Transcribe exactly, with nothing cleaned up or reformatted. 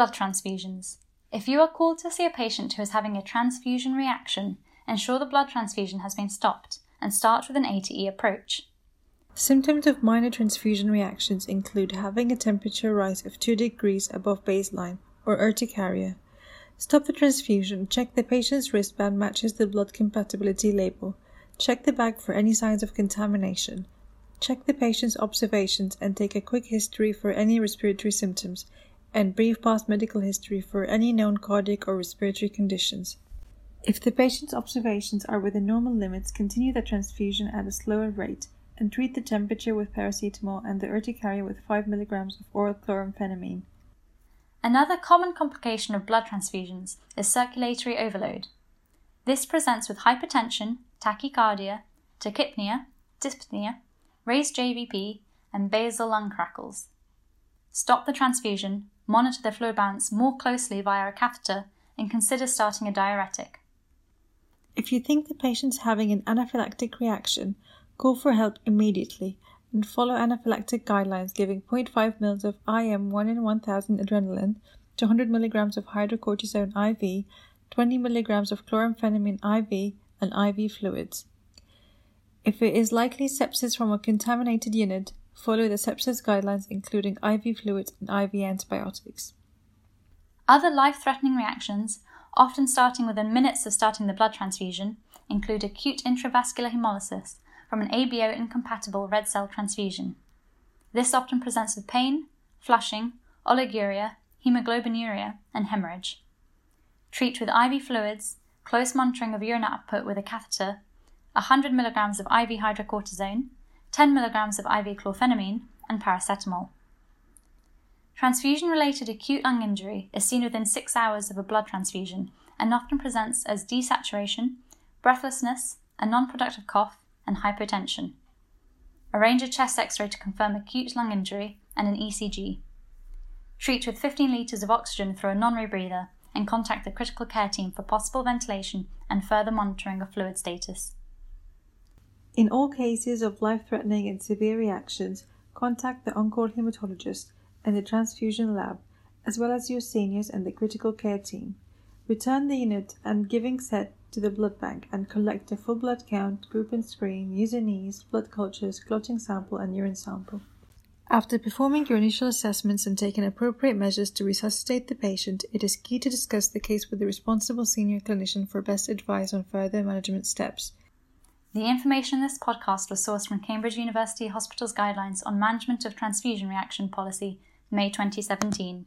blood transfusions. If you are called to see a patient who is having a transfusion reaction, ensure the blood transfusion has been stopped and start with an A T E approach. Symptoms of minor transfusion reactions include having a temperature rise of two degrees above baseline or urticaria. Stop the transfusion, check the patient's wristband matches the blood compatibility label, check the bag for any signs of contamination, check the patient's observations and take a quick history for any respiratory symptoms, and brief past medical history for any known cardiac or respiratory conditions. If the patient's observations are within normal limits, continue the transfusion at a slower rate and treat the temperature with paracetamol and the urticaria with five milligrams of oral chloramphenemine. Another common complication of blood transfusions is circulatory overload. This presents with hypertension, tachycardia, tachypnea, dyspnea, raised J V P, and basal lung crackles. Stop the transfusion, monitor the flow balance more closely via a catheter, and consider starting a diuretic. If you think the patient's having an anaphylactic reaction, call for help immediately and follow anaphylactic guidelines, giving zero point five milliliters of I M one in one thousand adrenaline, two hundred milligrams of hydrocortisone I V, twenty milligrams of chloramphenemine I V, and I V fluids. If it is likely sepsis from a contaminated unit, follow the sepsis guidelines, including I V fluids and I V antibiotics. Other life-threatening reactions, often starting within minutes of starting the blood transfusion, include acute intravascular hemolysis from an A B O incompatible red cell transfusion. This often presents with pain, flushing, oliguria, hemoglobinuria, and hemorrhage. Treat with I V fluids, close monitoring of urine output with a catheter, one hundred milligrams of I V hydrocortisone, ten milligrams of I V chlorphenamine, and paracetamol. Transfusion-related acute lung injury is seen within six hours of a blood transfusion and often presents as desaturation, breathlessness, a non-productive cough, and hypotension. Arrange a chest x-ray to confirm acute lung injury and an E C G. Treat with fifteen litres of oxygen through a non-rebreather and contact the critical care team for possible ventilation and further monitoring of fluid status. In all cases of life-threatening and severe reactions, contact the on-call haematologist and the transfusion lab, as well as your seniors and the critical care team. Return the unit and giving set to the blood bank and collect a full blood count, group and screen, user-needs, blood cultures, clotting sample and urine sample. After performing your initial assessments and taking appropriate measures to resuscitate the patient, it is key to discuss the case with the responsible senior clinician for best advice on further management steps. The information in this podcast was sourced from Cambridge University Hospitals Guidelines on Management of Transfusion Reaction Policy, May twenty seventeen.